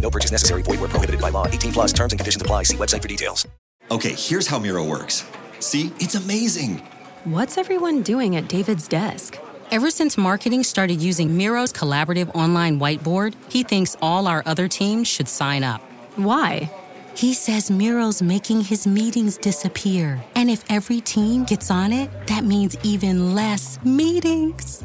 No purchase necessary. Void where prohibited by law. 18 plus terms and conditions apply. See website for details. Okay, here's how Miro works. See, it's amazing. What's everyone doing at David's desk? Ever since marketing started using Miro's collaborative online whiteboard, he thinks all our other teams should sign up. Why? He says Miro's making his meetings disappear. And if every team gets on it, that means even less meetings.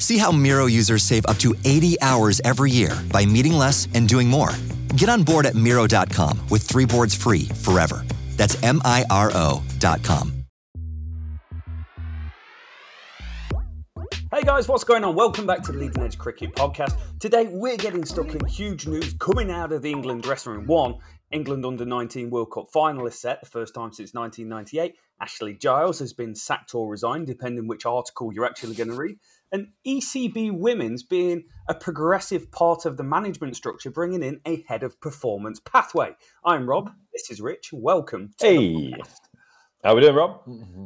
See how Miro users save up to 80 hours every year by meeting less and doing more. Get on board at Miro.com with 3 boards free forever. That's Miro.com. Hey guys, what's going on? Welcome back to the Leading Edge Cricket Podcast. Today we're getting stuck in huge news coming out of the England dressing room. One, England Under-19 World Cup finalist set, the first time since 1998. Ashley Giles has been sacked or resigned, depending which article you're actually going to read. And ECB Women's being a progressive part of the management structure, bringing in a head of performance pathway. I'm Rob. This is Rich. Welcome to the podcast. How we doing, Rob?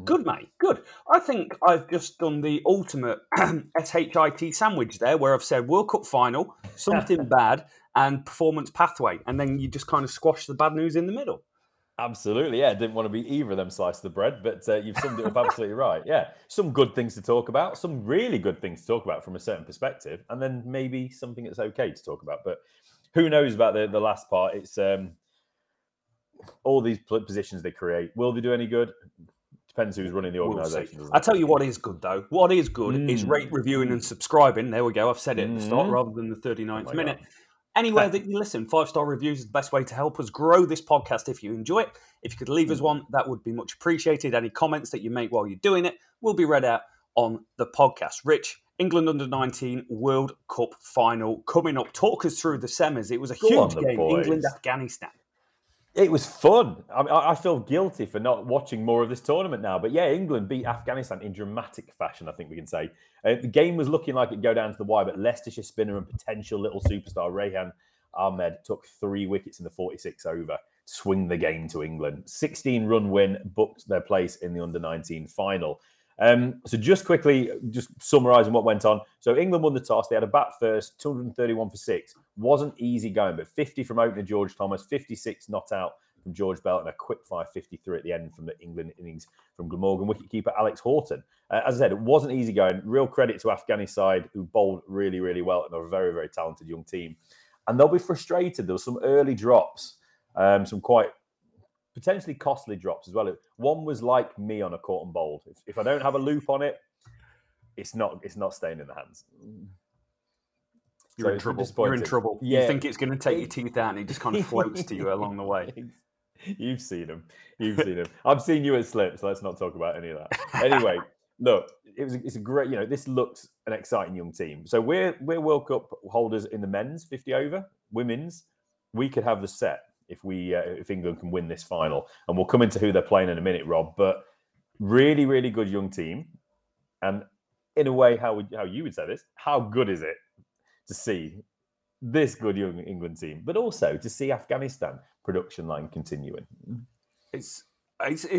Good, mate. Good. I think I've just done the ultimate SHIT sandwich there, where I've said World Cup final, something bad, and performance pathway. And then you just kind of squash the bad news in the middle. Absolutely, yeah. Didn't want to be either of them slices of the bread, but you've summed it up absolutely right. Yeah, some good things to talk about, some really good things to talk about from a certain perspective, and then maybe something that's okay to talk about. But who knows about the last part? It's all these positions they create. Will they do any good? Depends who's running the organisation. We'll see. I tell you what is good, though. What is good is rate, reviewing and subscribing. There we go. I've said it at the start rather than the 39th minute. God. Anywhere that you listen, 5-star reviews is the best way to help us grow this podcast if you enjoy it. If you could leave us one, that would be much appreciated. Any comments that you make while you're doing it will be read out on the podcast. Rich, England Under-19 World Cup final coming up. Talk us through the semis. It was a huge game, England, Afghanistan. It was fun. I feel guilty for not watching more of this tournament now. But yeah, England beat Afghanistan in dramatic fashion, I think we can say. The game was looking like it'd go down to the wire, but Leicestershire spinner and potential little superstar Rehan Ahmed took 3 wickets in the 46th over, swing the game to England. 16-run win booked their place in the Under-19 final. So just quickly, just summarising what went on. So England won the toss. They had a bat first, 231 for 6. Wasn't easy going, but 50 from opener George Thomas, 56 not out from George Bell, and a quick fire 53 at the end from the England innings from Glamorgan wicketkeeper Alex Horton. As I said, it wasn't easy going. Real credit to Afghanistan side, who bowled really, really well and are a very, very talented young team. And they'll be frustrated. There were some early drops, some quite potentially costly drops as well. One was like me on a caught and bowled. If I don't have a loop on it, it's not staying in the hands. You're in trouble. Yeah. You think it's going to take your teeth out and it just kind of floats to you along the way. You've seen them. You've seen them. I've seen you at Slip, so let's not talk about any of that. Anyway, look, it's a great, you know, this looks an exciting young team. So we're World Cup holders in the men's 50 over, women's. We could have the set if England can win this final. And we'll come into who they're playing in a minute, Rob. But really, really good young team. And in a way, how you would say this, how good is it to see this good young England team, but also to see Afghanistan production line continuing? It's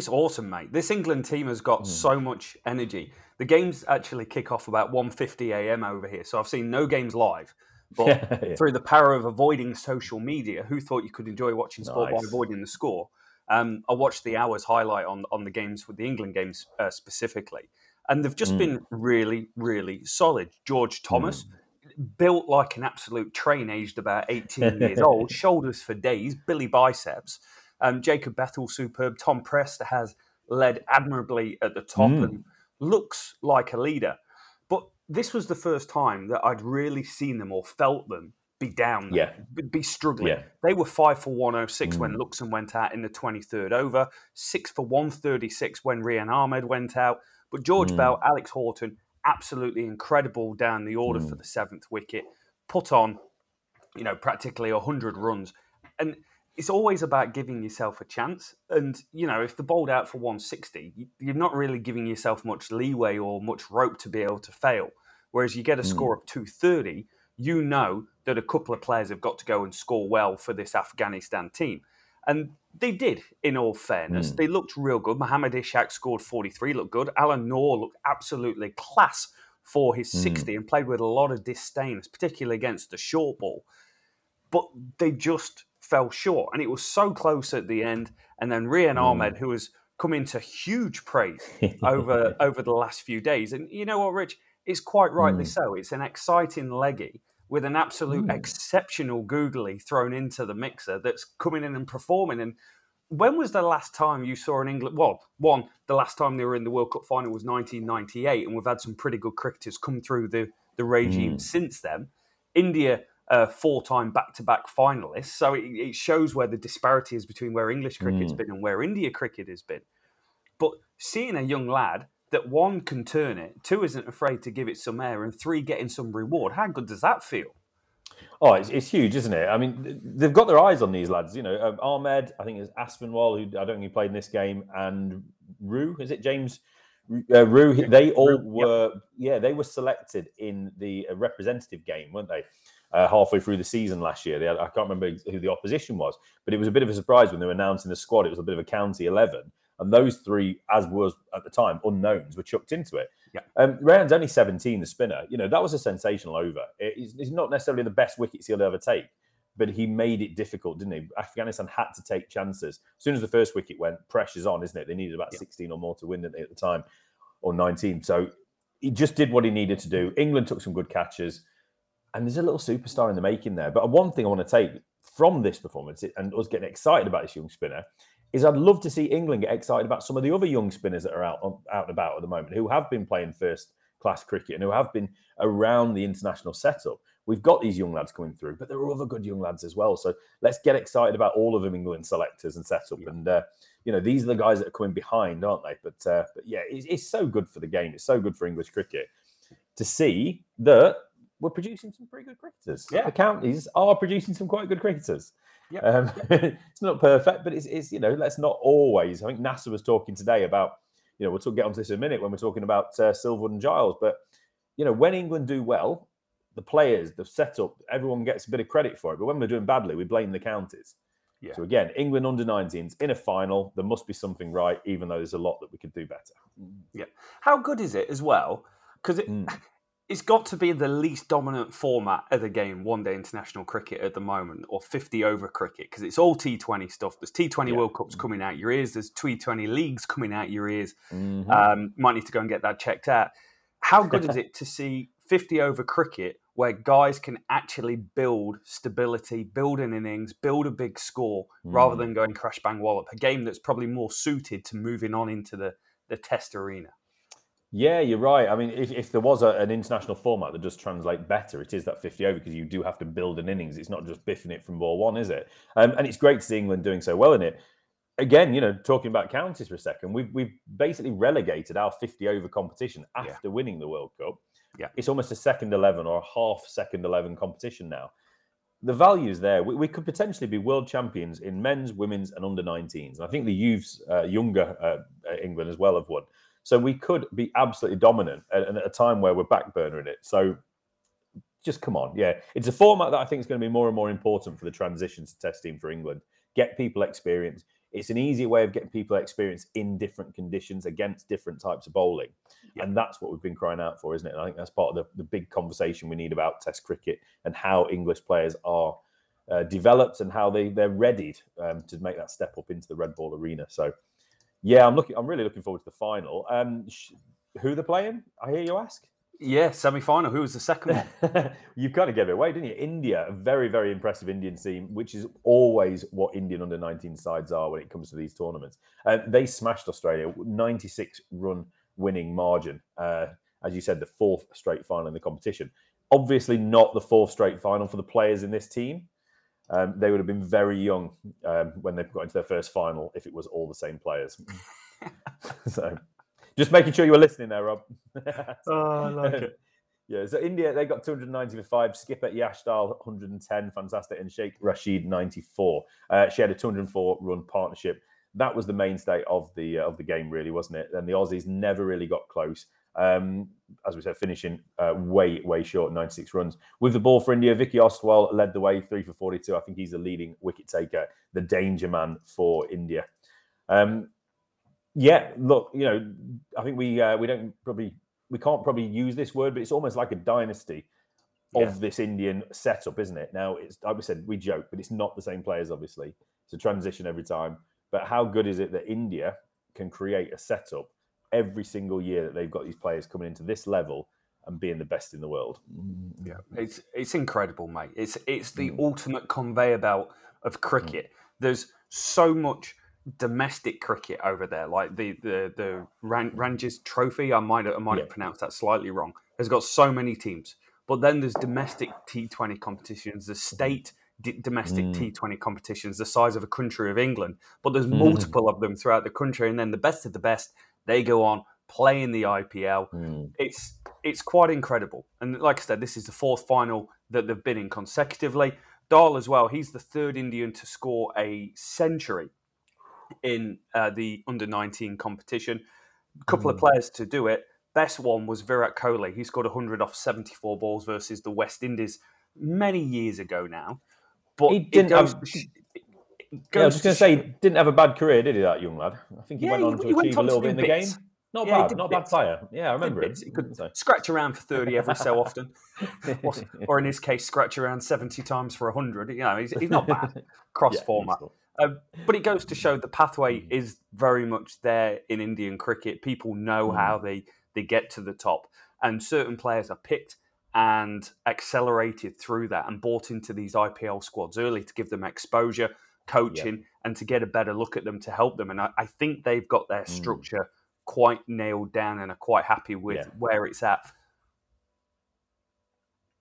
awesome, mate. This England team has got so much energy. The games actually kick off about 1:50 a.m. over here, so I've seen no games live. But through the power of avoiding social media, who thought you could enjoy watching sport by avoiding the score? I watched the hours highlight on the games, with the England games specifically. And they've just been really, really solid. George Thomas, built like an absolute train, aged about 18 years old, shoulders for days, Billy biceps. Jacob Bethel, superb. Tom Prest has led admirably at the top and looks like a leader. But this was the first time that I'd really seen them or felt them be down, be struggling. Yeah. They were 5 for 106 when Luxon went out in the 23rd over, 6 for 136 when Rehan Ahmed went out. But George Bell, Alex Horton, absolutely incredible down the order for the 7th wicket, put on, you know, practically 100 runs. And it's always about giving yourself a chance. And, you know, if they're bowled out for 160, you're not really giving yourself much leeway or much rope to be able to fail. Whereas you get a score of 230, you know that a couple of players have got to go and score well for this Afghanistan team. And they did, in all fairness. They looked real good. Mohamed Ishaq scored 43, looked good. Alan Noor looked absolutely class for his 60 and played with a lot of disdain, particularly against the short ball. But they just fell short. And it was so close at the end. And then Rehan Ahmed, who has come into huge praise over the last few days. And you know what, Rich? It's quite rightly so. It's an exciting leggy with an absolute exceptional googly thrown into the mixer that's coming in and performing. And when was the last time you saw an England... Well, one, the last time they were in the World Cup final was 1998, and we've had some pretty good cricketers come through the regime since then. India, 4-time back-to-back finalists. So it shows where the disparity is between where English cricket's been and where India cricket has been. But seeing a young lad that, one, can turn it, two, isn't afraid to give it some air, and three, getting some reward. How good does that feel? Oh, it's huge, isn't it? I mean, they've got their eyes on these lads. You know, Ahmed, I think it's Aspinwall, who I don't think he played in this game, and Rue, is it James Rue? They all were, they were selected in the representative game, weren't they? Halfway through the season last year. I can't remember who the opposition was, but it was a bit of a surprise when they were announcing the squad. It was a bit of a county 11. And those three, as was at the time, unknowns, were chucked into it. Yeah. Rehan's only 17, the spinner. You know, that was a sensational over. It's not necessarily the best wickets he'll ever take, but he made it difficult, didn't he? Afghanistan had to take chances. As soon as the first wicket went, pressure's on, isn't it? They needed about 16 or more to win, didn't they, at the time, or 19. So he just did what he needed to do. England took some good catches. And there's a little superstar in the making there. But one thing I want to take from this performance, and us getting excited about this young spinner, is I'd love to see England get excited about some of the other young spinners that are out and about at the moment, who have been playing first-class cricket and who have been around the international setup. We've got these young lads coming through, but there are other good young lads as well. So let's get excited about all of them, England selectors and setup. Yeah. And, you know, these are the guys that are coming behind, aren't they? But yeah, it's so good for the game. It's so good for English cricket to see that we're producing some pretty good cricketers. Yeah. The counties are producing some quite good cricketers. Yep. It's not perfect, but it's you know, let's not always. I think NASA was talking today about, you know, we'll get onto this in a minute when we're talking about Silverwood and Giles. But, you know, when England do well, the players, the setup, everyone gets a bit of credit for it. But when we're doing badly, we blame the counties. Yeah. So again, England Under-19s in a final, there must be something right, even though there's a lot that we could do better. Yeah. How good is it as well? Because it's got to be the least dominant format of the game, one-day international cricket at the moment, or 50-over cricket, because it's all T20 stuff. There's T20 World Cups coming out your ears. There's T20 leagues coming out your ears. Might need to go and get that checked out. How good is it to see 50-over cricket where guys can actually build stability, build an innings, build a big score, rather than going crash-bang-wallop, a game that's probably more suited to moving on into the test arena? Yeah, you're right. I mean, if there was an international format that does translate better, it is that 50 over, because you do have to build an innings. It's not just biffing it from ball one, is it? And it's great to see England doing so well in it. again, you know, talking about counties for a second, we've basically relegated our 50-over competition after winning the World Cup. Yeah, it's almost a second 11 or a half second 11 competition now. The value's there. We could potentially be world champions in men's, women's, and under-19s. And I think the youths, younger England as well, have won. So we could be absolutely dominant at a time where we're backburnering it. So just come on. Yeah, it's a format that I think is going to be more and more important for the transition to Test team for England. Get people experience. It's an easy way of getting people experience in different conditions against different types of bowling. Yeah. And that's what we've been crying out for, isn't it? And I think that's part of the big conversation we need about Test cricket and how English players are developed and how they're readied to make that step up into the red ball arena. So, yeah, I'm really looking forward to the final. Who they're playing? I hear you ask. Yeah, semi-final. Who was the second one? You kind of gave it away, didn't you? India, a very, very impressive Indian team, which is always what Indian under-19 sides are when it comes to these tournaments. They smashed Australia, 96-run winning margin. As you said, the fourth straight final in the competition. Obviously not the fourth straight final for the players in this team. They would have been very young when they got into their first final if it was all the same players. So... just making sure you were listening there, Rob. I like it. Yeah, so India, they got 290 for five. Skipper Yashtal, 110. Fantastic. And Sheikh Rashid, 94. Shared a 204-run partnership. That was the mainstay of the game, really, wasn't it? And the Aussies never really got close. As we said, finishing way short, 96 runs. With the ball for India, Vicky Ostwal led the way, 3 for 42. I think he's the leading wicket-taker, the danger man for India. Yeah, look, you know, I think we can't probably use this word, but it's almost like a dynasty of this Indian setup, isn't it? Now, it's like we said, we joke, but it's not the same players, obviously. It's a transition every time. But how good is it that India can create a setup every single year that they've got these players coming into this level and being the best in the world? Yeah, it's incredible, mate. It's the ultimate conveyor belt of cricket. There's so much domestic cricket over there, like the Ranji's Trophy. I might have pronounced that slightly wrong. Has got so many teams, but then there's domestic T20 competitions, the state domestic T20 competitions, the size of a country of England. But there's multiple of them throughout the country, and then the best of the best, they go on play in the IPL. It's quite incredible. And like I said, this is the fourth final that they've been in consecutively. Dahl as well. He's the third Indian to score a century in the under-19 competition. A couple of players to do it. Best one was Virat Kohli. He scored 100 off 74 balls versus the West Indies many years ago now. But he didn't I was just going to say, he didn't have a bad career, did he, that young lad? I think he went on to achieve a little bit in the game. Not bad player. Yeah, I remember it. He could scratch around for 30 every so often. Or in his case, scratch around 70 times for 100. You know, he's not bad. Cross-format. But it goes to show the pathway is very much there in Indian cricket. People know how they get to the top, and certain players are picked and accelerated through that and bought into these IPL squads early to give them exposure, coaching, and to get a better look at them to help them. And I think they've got their structure quite nailed down and are quite happy with where it's at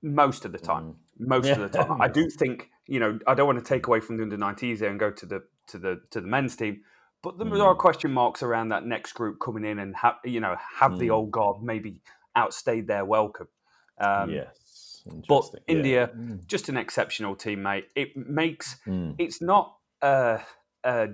most of the time. Most of the time. I do think, you know, I don't want to take away from the under-19s there and go to the men's team, but there are question marks around that next group coming in and have the old guard maybe outstayed their welcome. Yes, but India, just an exceptional team, mate. It makes it's not a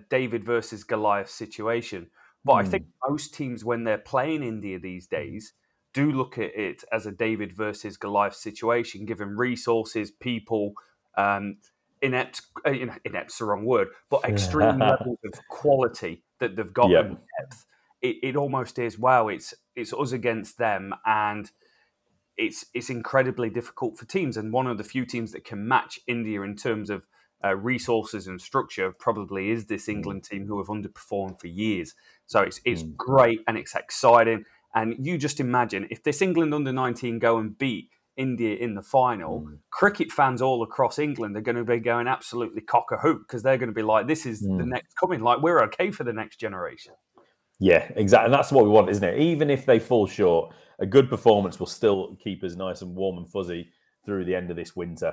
David versus Goliath situation, but I think most teams when they're playing India these days do look at it as a David versus Goliath situation, given resources, people, inept's the wrong word, but extreme levels of quality that they've got in depth. It almost is, wow, it's us against them, and it's incredibly difficult for teams. And one of the few teams that can match India in terms of resources and structure probably is this England team, who have underperformed for years. So it's great and it's exciting. And you just imagine if this England under-19 go and beat India in the final, cricket fans all across England are going to be going absolutely cock-a-hoop, because they're going to be like, this is the next coming. Like, we're okay for the next generation. Yeah, exactly. And that's what we want, isn't it? Even if they fall short, a good performance will still keep us nice and warm and fuzzy through the end of this winter.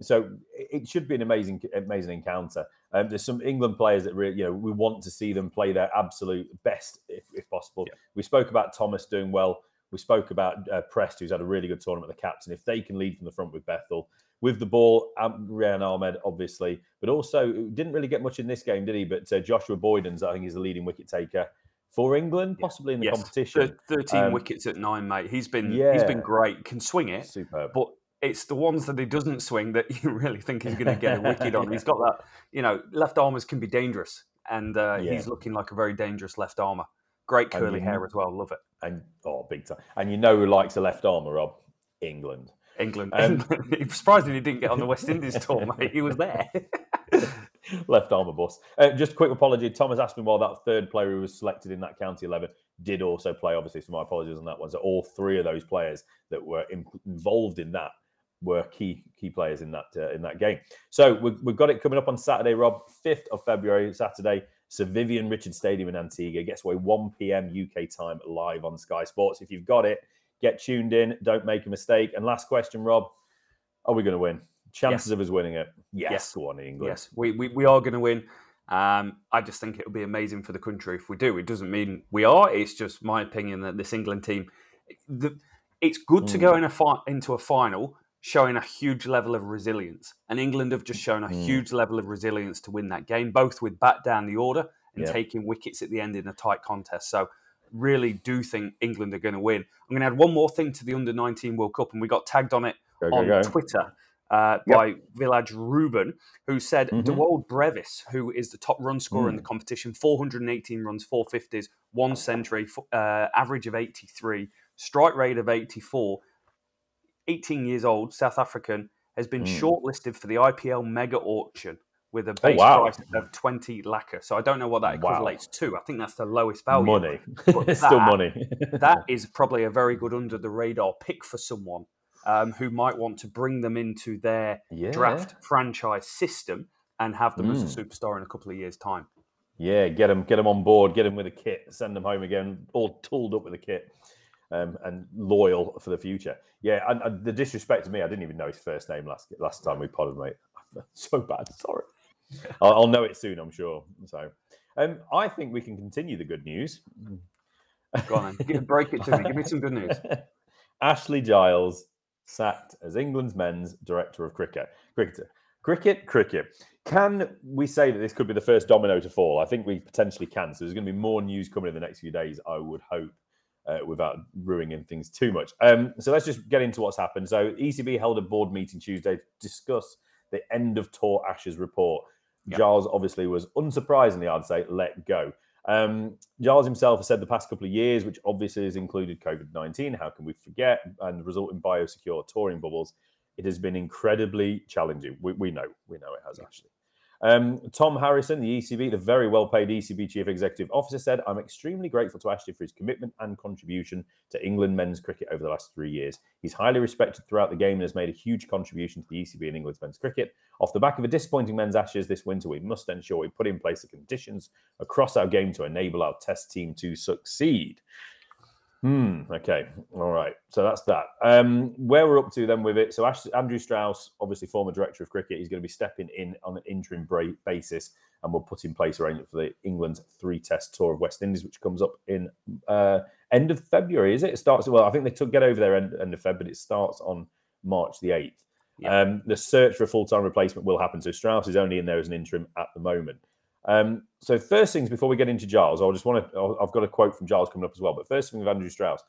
So it should be an amazing encounter. There's some England players that really, we want to see them play their absolute best if possible. Yeah. We spoke about Thomas doing well. We spoke about Prest, who's had a really good tournament, the captain. If they can lead from the front with Bethel, with the ball, Rehan Ahmed, obviously, but also didn't really get much in this game, did he? But Joshua Boydens, I think, is the leading wicket taker for England, possibly in the competition. 13 wickets at 9, mate. He's been great. Can swing it, superb. But it's the ones that he doesn't swing that you really think he's going to get a wicket on. He's got that, left armers can be dangerous, and he's looking like a very dangerous left armer. Great curly hair as well. Love it. And big time. And you know who likes a left armer, Rob? England. Surprisingly, he didn't get on the West Indies tour, mate. He was there. Left armour bus. Just a quick apology. Thomas Aspinwall, that third player who was selected in that County 11, did also play, obviously, so my apologies on that one. So all three of those players that were involved in that were key players in that game. So we've got it coming up on Saturday, Rob. 5th of February, Saturday. Sir Vivian Richards Stadium in Antigua. Gets away 1 p.m. UK time, live on Sky Sports. If you've got it, get tuned in. Don't make a mistake. And last question, Rob. Are we going to win? Chances of us winning it? Yes. Go on, England. Yes, we are going to win. I just think it'll be amazing for the country if we do. It doesn't mean we are. It's just my opinion that this England team... it's good to go into a final showing a huge level of resilience. And England have just shown a huge level of resilience to win that game, both with bat down the order and taking wickets at the end in a tight contest. So really do think England are going to win. I'm going to add one more thing to the Under-19 World Cup, and we got tagged on it on Twitter by Vilaj Ruben, who said, Dawold Brevis, who is the top run scorer in the competition, 418 runs, 450s, 1 century, average of 83, strike rate of 84, 18 years old, South African, has been shortlisted for the IPL mega auction with a base price of 20 lacquer. So I don't know what that equates to. I think that's the lowest value. Money. It's still money. That is probably a very good under the radar pick for someone who might want to bring them into their draft franchise system and have them as a superstar in a couple of years' time. Yeah, get them on board, get them with a kit, send them home again, all tooled up with a kit. And loyal for the future. Yeah, and the disrespect to me, I didn't even know his first name last time we podded, mate. So bad, sorry. I'll know it soon, I'm sure. So, I think we can continue the good news. Go on, then. Break it to me. Give me some good news. Ashley Giles sacked as England's men's director of cricket. Cricket. Can we say that this could be the first domino to fall? I think we potentially can. So there's going to be more news coming in the next few days, I would hope. Without ruining things too much. So let's just get into what's happened. So ECB held a board meeting Tuesday to discuss the end of tour Ashes report. Yep. Giles obviously was, unsurprisingly, I'd say, let go. Giles himself has said the past couple of years, which obviously has included COVID-19, how can we forget, and the resulting biosecure touring bubbles, it has been incredibly challenging. We know it has, actually. Tom Harrison, the ECB, the very well-paid ECB Chief Executive Officer, said, I'm extremely grateful to Ashley for his commitment and contribution to England men's cricket over the last 3 years. He's highly respected throughout the game and has made a huge contribution to the ECB and England's men's cricket. Off the back of a disappointing men's Ashes this winter, we must ensure we put in place the conditions across our game to enable our test team to succeed. Okay. All right. So that's that. Where we're up to then with it. So Andrew Strauss, obviously former director of cricket, he's going to be stepping in on an interim basis and will put in place arrangement for the England's 3-test tour of West Indies, which comes up in end of February, is it? It starts, well, I think they get over their end of February, but it starts on March the 8th. Yeah. The search for a full-time replacement will happen. So Strauss is only in there as an interim at the moment. So first things, before we get into Giles, I've got a quote from Giles coming up as well, but first thing with Andrew Strauss,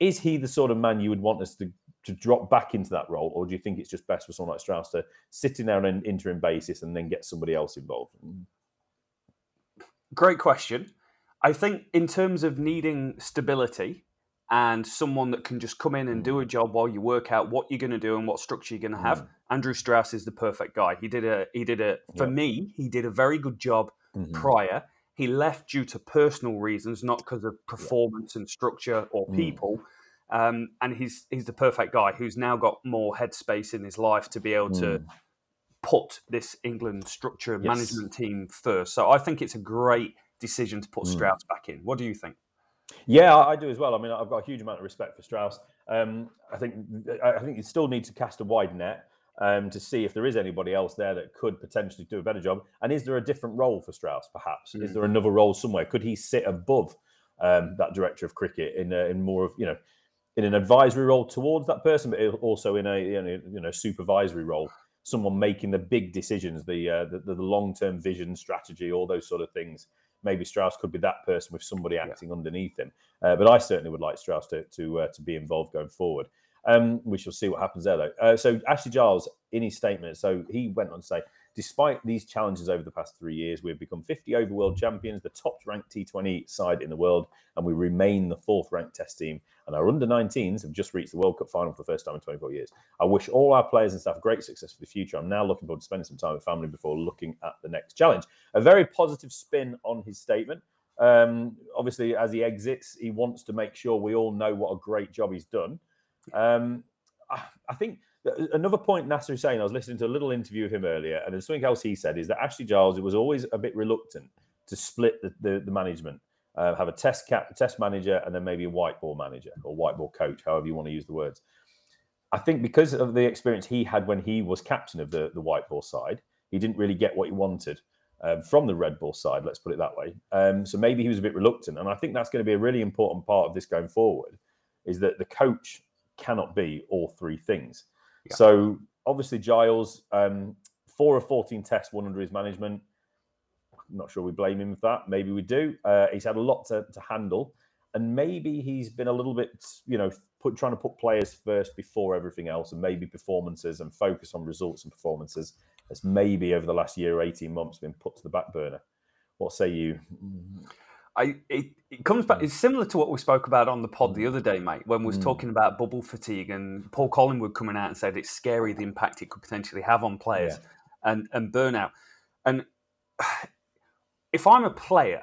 is he the sort of man you would want us to drop back into that role, or do you think it's just best for someone like Strauss to sit in there on an interim basis and then get somebody else involved? Great question. I think in terms of needing stability and someone that can just come in and do a job while you work out what you're going to do and what structure you're going to have, Andrew Strauss is the perfect guy. He did a very good job prior. He left due to personal reasons, not because of performance and structure or people. And he's the perfect guy who's now got more headspace in his life to be able to put this England structure management team first. So I think it's a great decision to put Strauss back in. What do you think? Yeah, I do as well. I mean, I've got a huge amount of respect for Strauss. I think you still need to cast a wide net to see if there is anybody else there that could potentially do a better job. And is there a different role for Strauss, perhaps? Mm. Is there another role somewhere? Could he sit above that director of cricket in more of, you know, in an advisory role towards that person, but also in a, you know, supervisory role, someone making the big decisions, the long-term vision, strategy, all those sort of things. Maybe Strauss could be that person with somebody acting underneath him. But I certainly would like Strauss to be involved going forward. We shall see what happens there, though. So Ashley Giles, in his statement, so he went on to say, despite these challenges over the past 3 years, we've become 50-over world champions, the top-ranked T20 side in the world, and we remain the fourth-ranked test team. And our under-19s have just reached the World Cup final for the first time in 24 years. I wish all our players and staff great success for the future. I'm now looking forward to spending some time with family before looking at the next challenge. A very positive spin on his statement. Obviously, as he exits, he wants to make sure we all know what a great job he's done. I think another point Nasser Hussain, I was listening to a little interview with him earlier, and there's something else he said, is that Ashley Giles was always a bit reluctant to split the management, have a test manager, and then maybe a white ball manager or white ball coach, however you want to use the words. I think because of the experience he had when he was captain of the white ball side, he didn't really get what he wanted from the red ball side, let's put it that way. So maybe he was a bit reluctant, and I think that's going to be a really important part of this going forward, is that the coach cannot be all three things. Yeah. So obviously Giles, 4 of 14 tests won under his management. I'm not sure we blame him for that. Maybe we do. He's had a lot to handle, and maybe he's been a little bit, you know, trying to put players first before everything else, and maybe performances and focus on results and performances has maybe over the last year or 18 months been put to the back burner. What say you? It comes back. It's similar to what we spoke about on the pod the other day, mate, when we was talking about bubble fatigue and Paul Collingwood coming out and said it's scary the impact it could potentially have on players and burnout. And if I'm a player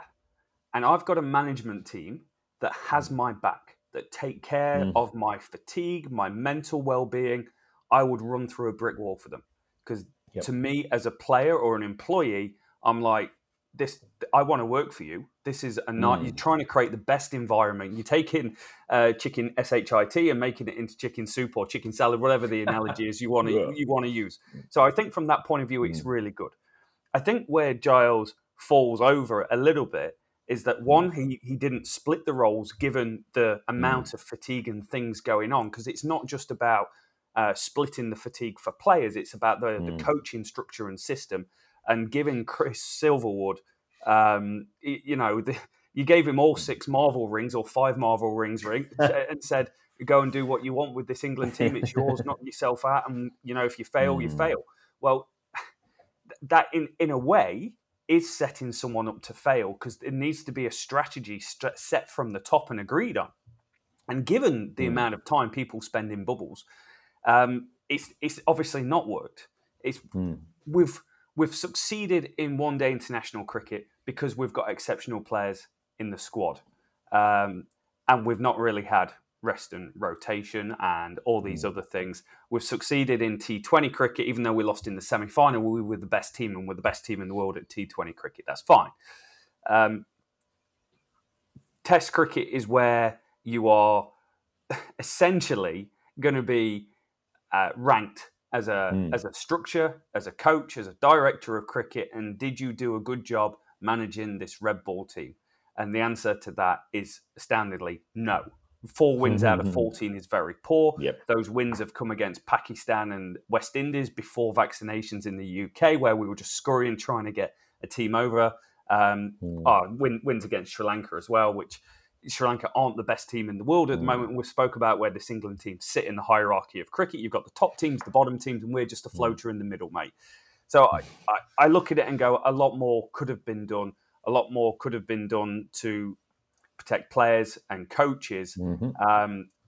and I've got a management team that has my back, that take care of my fatigue, my mental well-being, I would run through a brick wall for them. Because to me, as a player or an employee, I'm like, this, I want to work for you. This is a night. You're trying to create the best environment. You're taking chicken shit and making it into chicken soup or chicken salad, whatever the analogy is you want to use. So I think from that point of view, it's really good. I think where Giles falls over a little bit is that one, he didn't split the roles given the amount of fatigue and things going on, because it's not just about splitting the fatigue for players. It's about the coaching structure and system. And giving Chris Silverwood, you gave him all 6 Marvel rings or 5 Marvel rings and said, go and do what you want with this England team. It's yours, knock yourself out. And, you know, if you fail, you fail. Well, that in a way is setting someone up to fail, because it needs to be a strategy set from the top and agreed on. And given the amount of time people spend in bubbles, it's obviously not worked. We've succeeded in one-day international cricket because we've got exceptional players in the squad. And we've not really had rest and rotation and all these other things. We've succeeded in T20 cricket, even though we lost in the semi-final. We were the best team, and we're the best team in the world at T20 cricket. That's fine. Test cricket is where you are essentially going to be ranked as a structure, as a coach, as a director of cricket, and did you do a good job managing this red ball team? And the answer to that is astoundingly no. 4 wins out of 14 is very poor. Yep. Those wins have come against Pakistan and West Indies before vaccinations in the UK, where we were just scurrying trying to get a team over. Wins against Sri Lanka as well, which Sri Lanka aren't the best team in the world at the moment. We spoke about where this England team sit in the hierarchy of cricket. You've got the top teams, the bottom teams, and we're just a floater in the middle, mate. So I look at it and go, a lot more could have been done. A lot more could have been done to protect players and coaches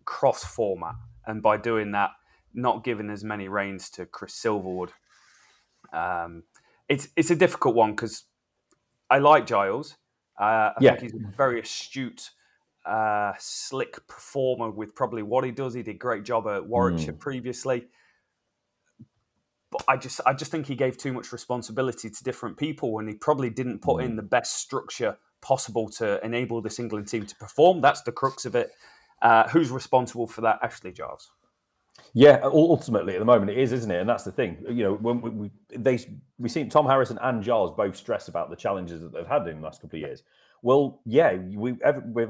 cross-format. And by doing that, not giving as many reins to Chris Silverwood. It's a difficult one, because I like Giles. I think he's a very astute, slick performer with probably what he does. He did a great job at Warwickshire previously, but I just think he gave too much responsibility to different people, and he probably didn't put in the best structure possible to enable this England team to perform? That's the crux of it. Who's responsible for that? Ashley Giles. Yeah, ultimately at the moment it is, isn't it? And that's the thing. You know, when we seen Tom Harrison and Giles both stress about the challenges that they've had in the last couple of years. Well, yeah, we've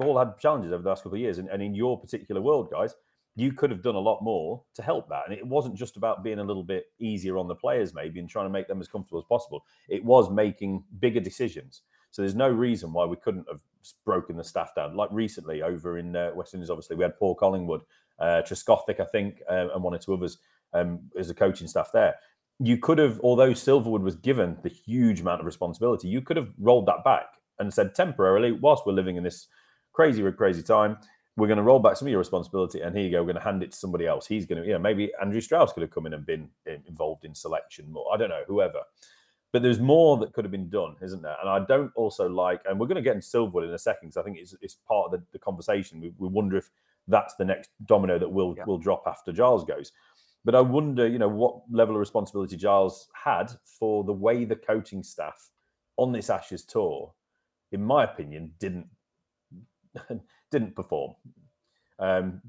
all had challenges over the last couple of years, and in your particular world, guys, you could have done a lot more to help that. And it wasn't just about being a little bit easier on the players maybe and trying to make them as comfortable as possible. It was making bigger decisions. So there's no reason why we couldn't have broken the staff down. Like recently over in West Indies, obviously, we had Paul Collingwood, Trescothick, I think, and one or two others as a coaching staff there. You could have, although Silverwood was given the huge amount of responsibility, you could have rolled that back and said temporarily, whilst we're living in this crazy, crazy time, we're going to roll back some of your responsibility, and here you go, we're going to hand it to somebody else. He's going to, you know, maybe Andrew Strauss could have come in and been involved in selection more. I don't know, whoever. But there's more that could have been done, isn't there? And I don't also like, and we're going to get into Silverwood in a second, because I think it's part of the conversation. We wonder if that's the next domino that will drop after Giles goes. But I wonder, you know, what level of responsibility Giles had for the way the coaching staff on this Ashes tour, in my opinion, didn't perform.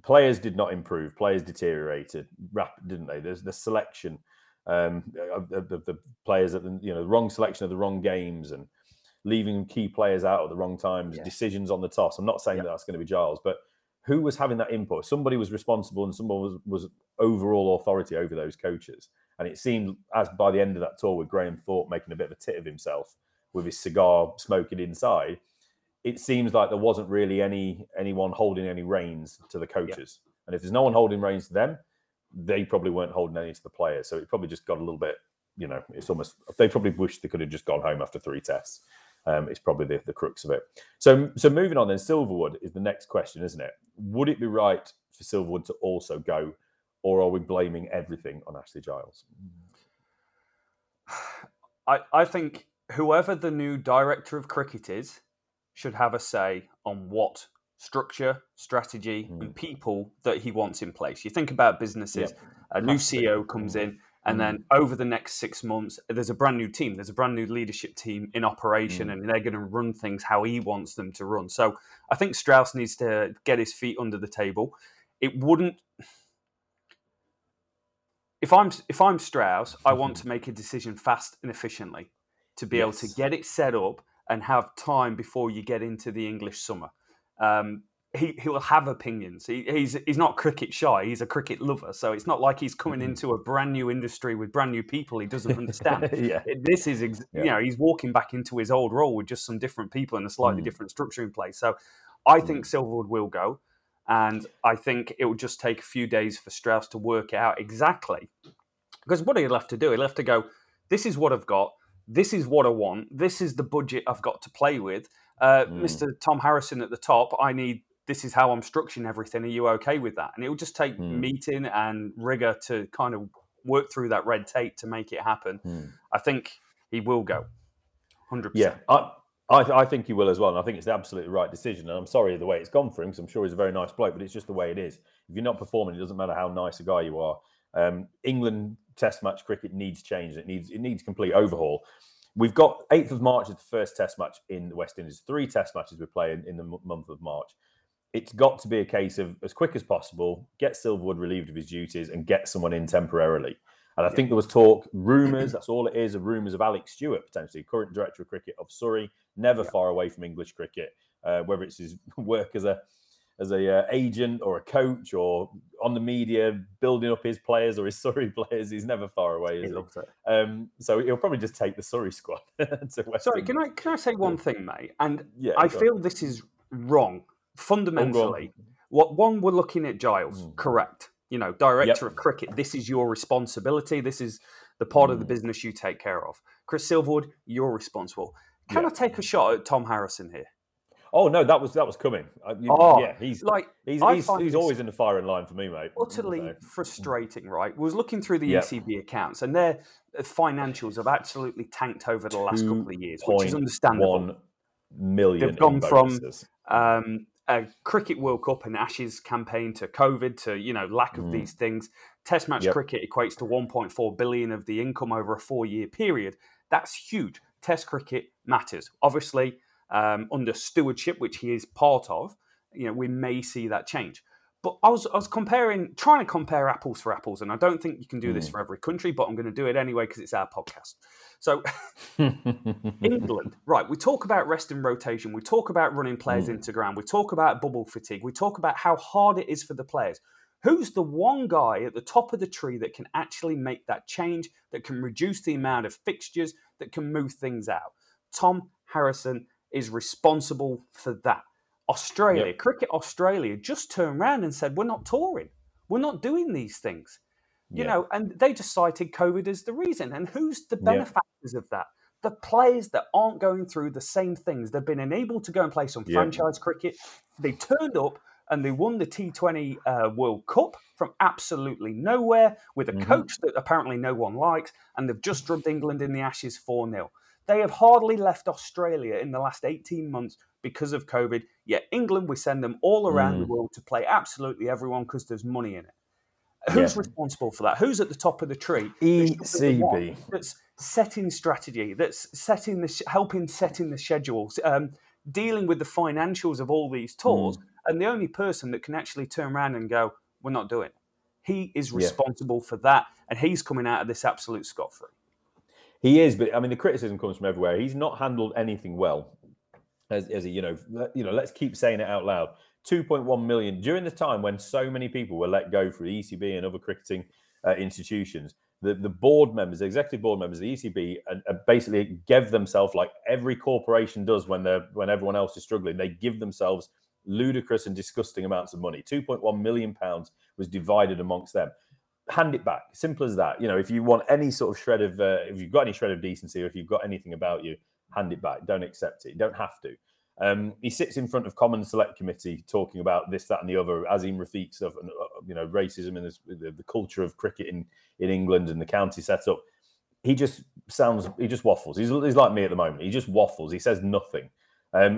Players did not improve. Players deteriorated, didn't they? There's the selection of the players, at the, you know, the wrong selection of the wrong games and leaving key players out at the wrong times, decisions on the toss. I'm not saying that's going to be Giles, but who was having that input? Somebody was responsible and someone was overall authority over those coaches. And it seemed as by the end of that tour with Graham Thorpe making a bit of a tit of himself with his cigar smoking inside, it seems like there wasn't really anyone holding any reins to the coaches. Yeah. And if there's no one holding reins to them, they probably weren't holding any to the players. So it probably just got a little bit, you know, it's almost, they probably wished they could have just gone home after three tests. It's probably the crux of it. So moving on then, Silverwood is the next question, isn't it? Would it be right for Silverwood to also go, or are we blaming everything on Ashley Giles? I think whoever the new director of cricket is, should have a say on what structure, strategy, and people that he wants in place. You think about businesses, a new CEO comes in, and then over the next 6 months, there's a brand new team, there's a brand new leadership team in operation, and they're going to run things how he wants them to run. So I think Strauss needs to get his feet under the table. It wouldn't... If I'm Strauss, I want to make a decision fast and efficiently to be able to get it set up and have time before you get into the English summer. He will have opinions. He's not cricket shy. He's a cricket lover. So it's not like he's coming into a brand new industry with brand new people he doesn't understand. This is, you know, he's walking back into his old role with just some different people and a slightly different structure in place. So I think Silverwood will go. And I think it will just take a few days for Strauss to work it out exactly. Because what he'll have to do, he'll have to go, this is what I've got. This is what I want. This is the budget I've got to play with. Mr. Tom Harrison at the top, this is how I'm structuring everything. Are you okay with that? And it will just take meeting and rigor to kind of work through that red tape to make it happen. I think he will go 100%. Yeah, I think he will as well. And I think it's the absolutely right decision. And I'm sorry the way it's gone for him, because I'm sure he's a very nice bloke, but it's just the way it is. If you're not performing, it doesn't matter how nice a guy you are. England Test match cricket needs change. It needs complete overhaul. We've got 8th of March is the first Test match in the West Indies. 3 Test matches we play in the month of March. It's got to be a case of, as quick as possible, get Silverwood relieved of his duties and get someone in temporarily. And I think there was talk, rumours, that's all it is, of rumours of Alec Stewart, potentially, current director of cricket of Surrey, never far away from English cricket, whether it's his work as an agent or a coach or on the media, building up his players or his Surrey players. He's never far away, is he? So he'll probably just take the Surrey squad. Sorry, can I say one thing, mate? And I feel this is wrong. Fundamentally, we're looking at Giles, correct. You know, director of cricket, this is your responsibility. This is the part of the business you take care of. Chris Silverwood, you're responsible. Can I take a shot at Tom Harrison here? Oh no, that was coming. He's always in the firing line for me, mate. Utterly frustrating, right? We was looking through the ECB accounts, and their financials have absolutely tanked over the last couple of years, which is understandable. 1 million. They've gone from a Cricket World Cup and Ashes campaign to COVID to lack of these things. Test match cricket equates to 1.4 billion of the income over a 4-year period. That's huge. Test cricket matters, obviously. under stewardship, which he is part of, you know, we may see that change. But I was trying to compare apples for apples, and I don't think you can do this for every country, but I'm going to do it anyway because it's our podcast. So England, right, we talk about rest and rotation. We talk about running players into ground. We talk about bubble fatigue. We talk about how hard it is for the players. Who's the one guy at the top of the tree that can actually make that change, that can reduce the amount of fixtures, that can move things out? Tom Harrison is responsible for that. Australia, yep. Cricket Australia just turned around and said, we're not touring. We're not doing these things. You know, and they just cited COVID as the reason. And who's the benefactors of that? The players that aren't going through the same things. They've been enabled to go and play some franchise cricket. They turned up and they won the T20 World Cup from absolutely nowhere with a coach that apparently no one likes. And they've just drubbed England in the Ashes 4-0. They have hardly left Australia in the last 18 months because of COVID. Yet England, we send them all around the world to play absolutely everyone because there's money in it. Who's responsible for that? Who's at the top of the tree? ECB. That's setting strategy, that's setting the helping setting the schedules, dealing with the financials of all these tours. And the only person that can actually turn around and go, we're not doing it. He is responsible for that. And he's coming out of this absolute scot-free. He is, but I mean, the criticism comes from everywhere. He's not handled anything well. As a, you know, let's keep saying it out loud. 2.1 million during the time when so many people were let go for the ECB and other cricketing institutions. The board members, the executive board members of the ECB, basically gave themselves, like every corporation does when everyone else is struggling, they give themselves ludicrous and disgusting amounts of money. £2.1 million was divided amongst them. Hand it back. Simple as that. You know, if you want any sort of shred of, if you've got any shred of decency, or if you've got anything about you, hand it back. Don't accept it. You don't have to. He sits in front of Common Select Committee talking about this, that, and the other. Azim Rafiq stuff, and you know, racism and the culture of cricket in England and the county setup. He just waffles. He's like me at the moment. He just waffles. He says nothing.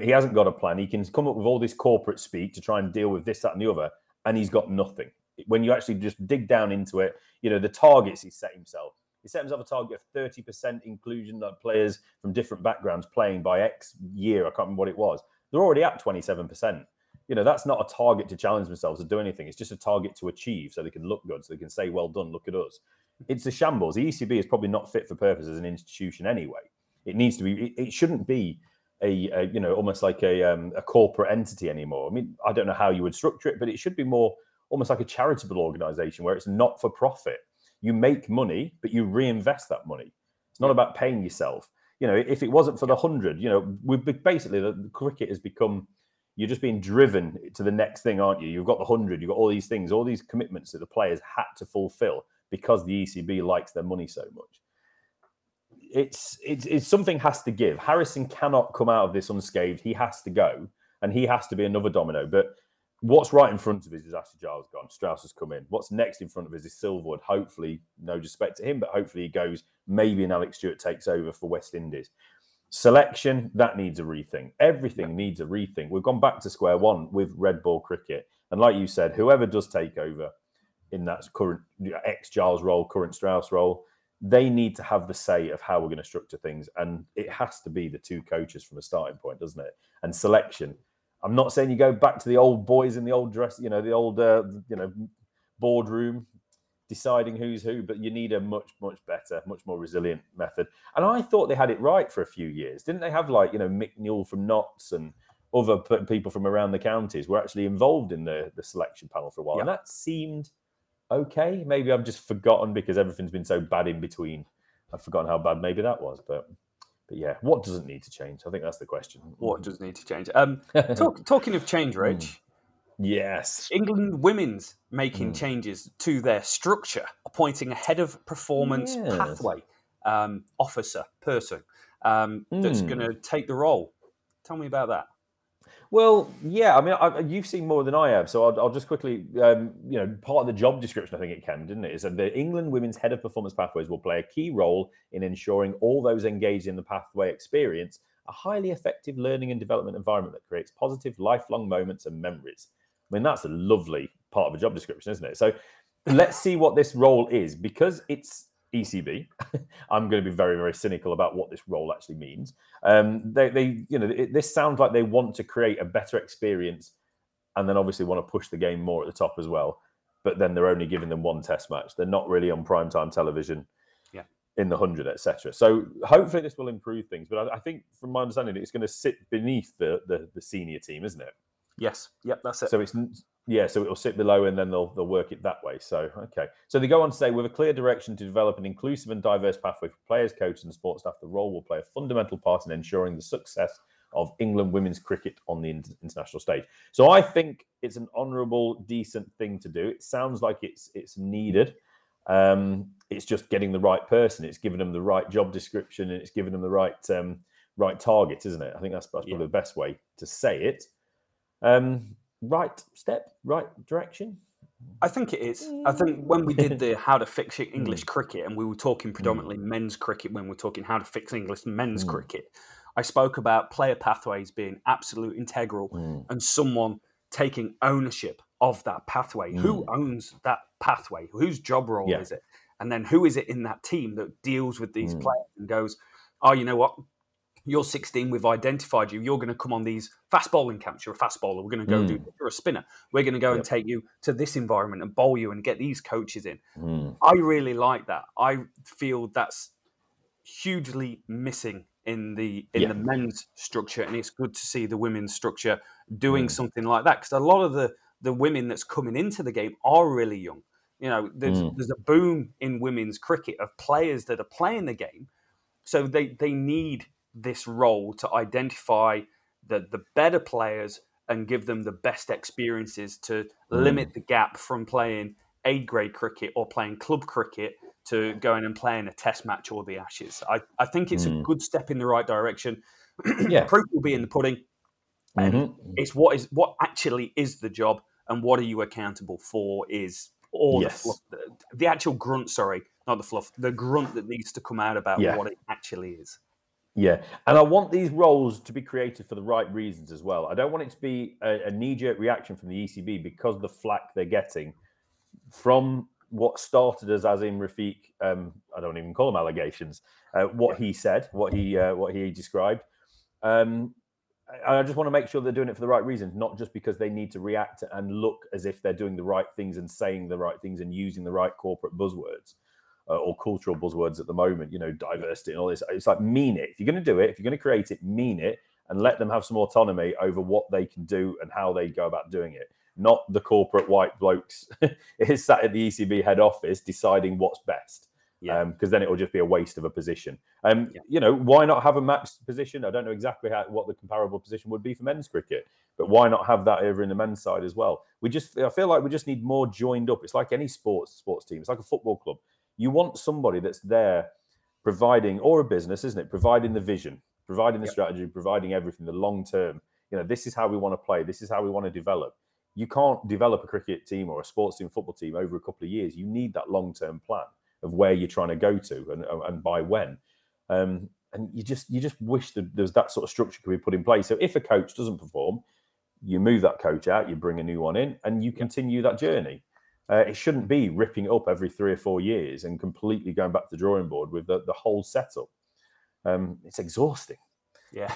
He hasn't got a plan. He can come up with all this corporate speak to try and deal with this, that, and the other, and he's got nothing. When you actually just dig down into it, you know, the targets he set himself. He set himself a target of 30% inclusion of players from different backgrounds playing by X year. I can't remember what it was. They're already at 27%. You know, that's not a target to challenge themselves to do anything. It's just a target to achieve so they can look good, so they can say, well done, look at us. It's a shambles. The ECB is probably not fit for purpose as an institution anyway. It needs to be, it shouldn't be a you know, almost like a corporate entity anymore. I mean, I don't know how you would structure it, but it should be more, almost like a charitable organisation where it's not for profit. You make money, but you reinvest that money. It's not about paying yourself. You know, if it wasn't for the 100, you know, basically the cricket has become, you're just being driven to the next thing, aren't you? You've got the 100, you've got all these things, all these commitments that the players had to fulfil because the ECB likes their money so much. It's something has to give. Harrison cannot come out of this unscathed. He has to go, and he has to be another domino. But what's right in front of us is Ashley Giles gone. Strauss has come in. What's next in front of us is Silverwood. Hopefully, no disrespect to him, but hopefully he goes. Maybe an Alex Stewart takes over for West Indies. Selection, that needs a rethink. Everything needs a rethink. We've gone back to square one with red ball cricket. And like you said, whoever does take over in that current ex-Giles role, current Strauss role, they need to have the say of how we're going to structure things. And it has to be the two coaches from a starting point, doesn't it? And selection. I'm not saying you go back to the old boys in the old dress, you know, the old, you know, boardroom deciding who's who, but you need a much, much better, much more resilient method. And I thought they had it right for a few years. Didn't they have, like, you know, Mick Newell from Notts and other people from around the counties were actually involved in the selection panel for a while? Yeah. And that seemed okay. Maybe I've just forgotten because everything's been so bad in between. I've forgotten how bad maybe that was, But yeah, what doesn't need to change? I think that's the question. What does need to change? Talking of change, Rich. Yes. England women's making changes to their structure, appointing a head of performance pathway officer, person, that's going to take the role. Tell me about that. Well, yeah, I mean, you've seen more than I have, so I'll just quickly, you know, part of the job description, I think it can, didn't it? Is that the England Women's Head of Performance Pathways will play a key role in ensuring all those engaged in the pathway experience a highly effective learning and development environment that creates positive lifelong moments and memories. I mean, that's a lovely part of a job description, isn't it? So let's see what this role is, because it's ECB, I'm going to be very, very cynical about what this role actually means. This sounds like they want to create a better experience and then obviously want to push the game more at the top as well. But then they're only giving them one test match. They're not really on primetime television in the 100, etc. So hopefully this will improve things. But I think from my understanding, it's going to sit beneath the senior team, isn't it? Yes. Yep, that's it. So it's... Yeah, so it'll sit below and then they'll work it that way. So, okay. So they go on to say, with a clear direction to develop an inclusive and diverse pathway for players, coaches and sports staff, the role will play a fundamental part in ensuring the success of England women's cricket on the international stage. So I think it's an honourable, decent thing to do. It sounds like it's needed. It's just getting the right person. It's giving them the right job description and it's giving them the right target, isn't it? I think that's probably the best way to say it. Right step, right direction? I think it is. I think when we did the how to fix English cricket, and we were talking predominantly men's cricket when we're talking how to fix English men's cricket, I spoke about player pathways being absolute integral and someone taking ownership of that pathway. Who owns that pathway? Whose job role is it? And then who is it in that team that deals with these players and goes, oh, you know what? You're 16, we've identified you. You're going to come on these fast bowling camps. You're a fast bowler. We're going to go do this. You're a spinner. We're going to go and take you to this environment and bowl you and get these coaches in. I really like that. I feel that's hugely missing in the men's structure, and it's good to see the women's structure doing something like that, because a lot of the women that's coming into the game are really young. You know, there's a boom in women's cricket of players that are playing the game, so they need this role to identify the better players and give them the best experiences to limit the gap from playing A-grade cricket or playing club cricket to going and playing a test match or the Ashes. I think it's a good step in the right direction. Proof will be in the pudding. And it's what actually is the job and what are you accountable for is all the fluff, the actual grunt, sorry, not the fluff, the grunt that needs to come out about what it actually is. Yeah, and I want these roles to be created for the right reasons as well. I don't want it to be a knee-jerk reaction from the ECB because of the flack they're getting from what started as Azim Rafiq, I don't even call them allegations, what he said, what he described. I just want to make sure they're doing it for the right reasons, not just because they need to react and look as if they're doing the right things and saying the right things and using the right corporate buzzwords. Or cultural buzzwords at the moment, you know, diversity and all this. It's like, mean it. If you're going to do it, if you're going to create it, mean it, and let them have some autonomy over what they can do and how they go about doing it. Not the corporate white blokes sat at the ECB head office deciding what's best, because then it will just be a waste of a position. You know, why not have a max position? I don't know exactly what the comparable position would be for men's cricket, but why not have that over in the men's side as well? I feel like we just need more joined up. It's like any sports team. It's like a football club. You want somebody that's there providing, or a business, isn't it? Providing the vision, providing the strategy, providing everything, the long term. You know, this is how we want to play. This is how we want to develop. You can't develop a cricket team or a sports team, football team over a couple of years. You need that long-term plan of where you're trying to go to and by when. And you just wish that there's that sort of structure could be put in place. So if a coach doesn't perform, you move that coach out, you bring a new one in, and you continue that journey. It shouldn't be ripping up every 3 or 4 years and completely going back to the drawing board with the whole setup. It's exhausting. Yeah,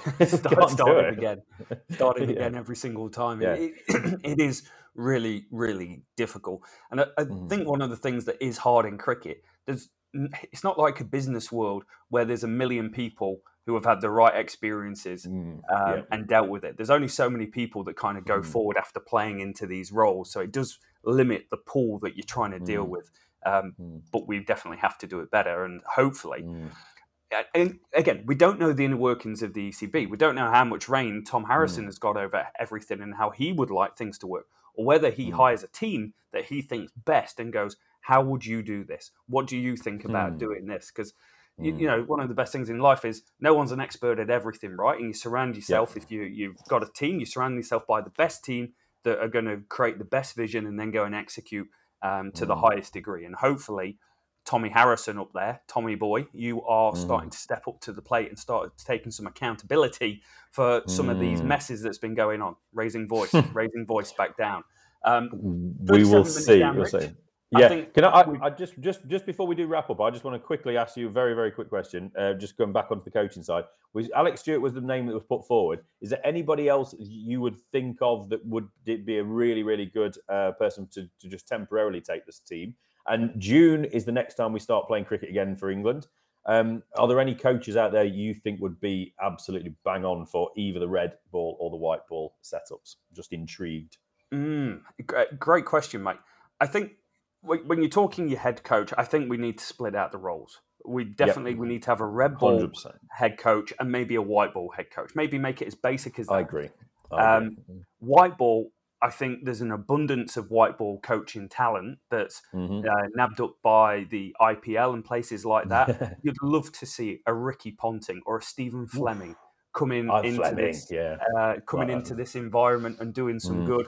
Starting again every single time. Yeah. It is really, really difficult. And I think one of the things that is hard in cricket, it's not like a business world where there's a million people who have had the right experiences and dealt with it. There's only so many people that kind of go forward after playing into these roles. So it does limit the pool that you're trying to deal with. But we definitely have to do it better. And hopefully, and again, we don't know the inner workings of the ECB. We don't know how much reign Tom Harrison has got over everything and how he would like things to work, or whether he hires a team that he thinks best and goes, how would you do this? What do you think about doing this? Because you know, one of the best things in life is no one's an expert at everything, right? And you surround yourself, if you've got a team, you surround yourself by the best team that are going to create the best vision and then go and execute to the highest degree. And hopefully, Tommy Harrison up there, Tommy boy, you are starting to step up to the plate and start taking some accountability for some of these messes that's been going on. Raising voice back down. We will see. Yeah. I think I just before we do wrap up, I just want to quickly ask you a very, very quick question. Just going back onto the coaching side, was Alex Stewart was the name that was put forward. Is there anybody else you would think of that would be a really, really good person to just temporarily take this team? And June is the next time we start playing cricket again for England. Are there any coaches out there you think would be absolutely bang on for either the red ball or the white ball setups? Just intrigued. Great question, mate. I think when you're talking your head coach, I think we need to split out the roles. We need to have a red ball 100%. Head coach and maybe a white ball head coach. Maybe make it as basic as that. I agree. White ball, I think there's an abundance of white ball coaching talent that's nabbed up by the IPL and places like that. You'd love to see a Ricky Ponting or a Stephen Fleming coming into this environment and doing some good.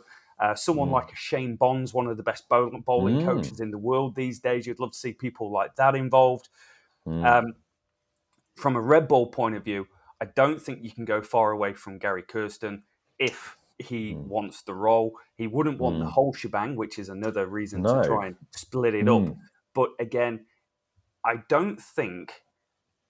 Someone like a Shane Bond's, one of the best bowling coaches in the world these days. You'd love to see people like that involved. From a red ball point of view, I don't think you can go far away from Gary Kirsten if he wants the role. He wouldn't want the whole shebang, which is another reason to try and split it up. But again, I don't think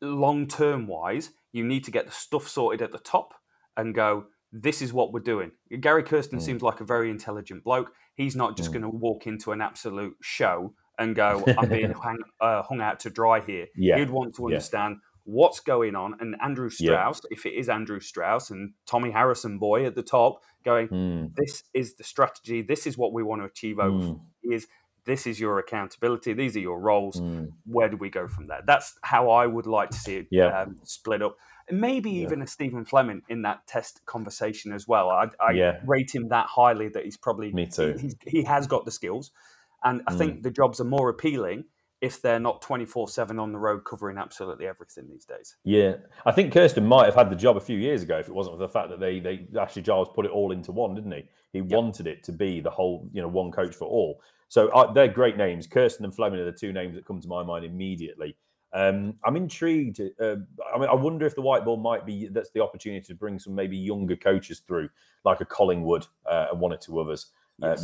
long-term wise, you need to get the stuff sorted at the top and go, this is what we're doing. Gary Kirsten seems like a very intelligent bloke. He's not just going to walk into an absolute show and go, I'm being hung out to dry here. Yeah. You'd want to understand what's going on. And Andrew Strauss, if it is Andrew Strauss and Tommy Harrison boy at the top going, this is the strategy. This is what we want to achieve over years. This is your accountability. These are your roles. Where do we go from there? That's how I would like to see it split up. Maybe even a Stephen Fleming in that test conversation as well. I rate him that highly that he's probably... Me too. He has got the skills. And I think the jobs are more appealing if they're not 24/7 on the road covering absolutely everything these days. Yeah. I think Kirsten might have had the job a few years ago if it wasn't for the fact that they Ashley Giles put it all into one, didn't he? He wanted it to be the whole, one coach for all. So they're great names. Kirsten and Fleming are the two names that come to my mind immediately. I'm intrigued. I wonder if the white ball might be that's the opportunity to bring some maybe younger coaches through, like a Collingwood and one or two others,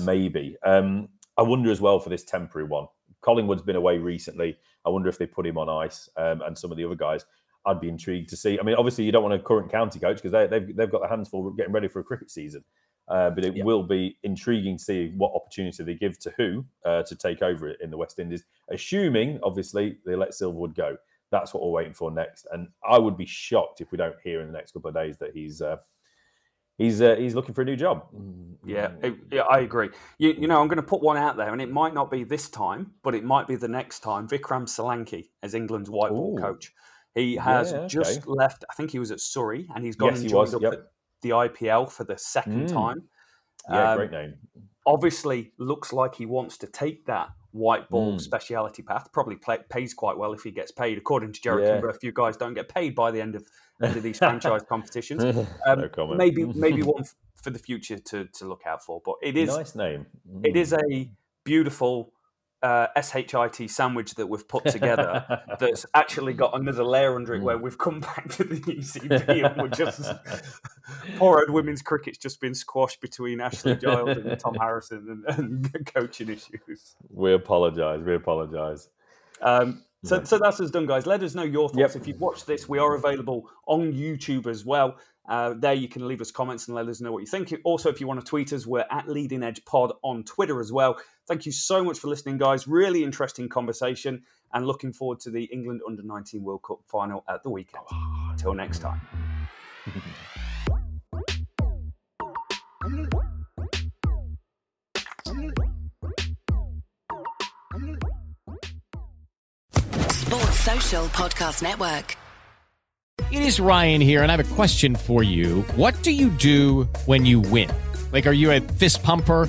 maybe. I wonder as well for this temporary one. Collingwood's been away recently. I wonder if they put him on ice and some of the other guys. I'd be intrigued to see. I mean, obviously, you don't want a current county coach because they've got their hands full getting ready for a cricket season. But it will be intriguing to see what opportunity they give to who to take over in the West Indies, assuming, obviously, they let Silverwood go. That's what we're waiting for next. And I would be shocked if we don't hear in the next couple of days that he's looking for a new job. Yeah, I agree. You know, I'm going to put one out there, and it might not be this time, but it might be the next time. Vikram Solanki as England's white ball coach. He has just left. I think he was at Surrey, and he's gone and joined up at the IPL for the second time. Great name. Obviously, looks like he wants to take that white ball speciality path. Probably pays quite well if he gets paid. According to Jerry Kimber, a few guys don't get paid by the end of these franchise competitions. No comment. Maybe one for the future to look out for. But it is nice name. It is a beautiful SHIT sandwich that we've put together that's actually got another layer under it where we've come back to the ECB and we're just poor old women's cricket's just been squashed between Ashley Giles and Tom Harrison and coaching issues. We apologise. So that's us done, guys. Let us know your thoughts. If you've watched this, we are available on YouTube as well. There you can leave us comments and let us know what you think. Also, if you want to tweet us, we're at Leading Edge Pod on Twitter as well. Thank you so much for listening, guys. Really interesting conversation and looking forward to the England Under-19 World Cup final at the weekend. Till next time. Sports Social Podcast Network. It is Ryan here, and I have a question for you. What do you do when you win? Like, are you a fist pumper?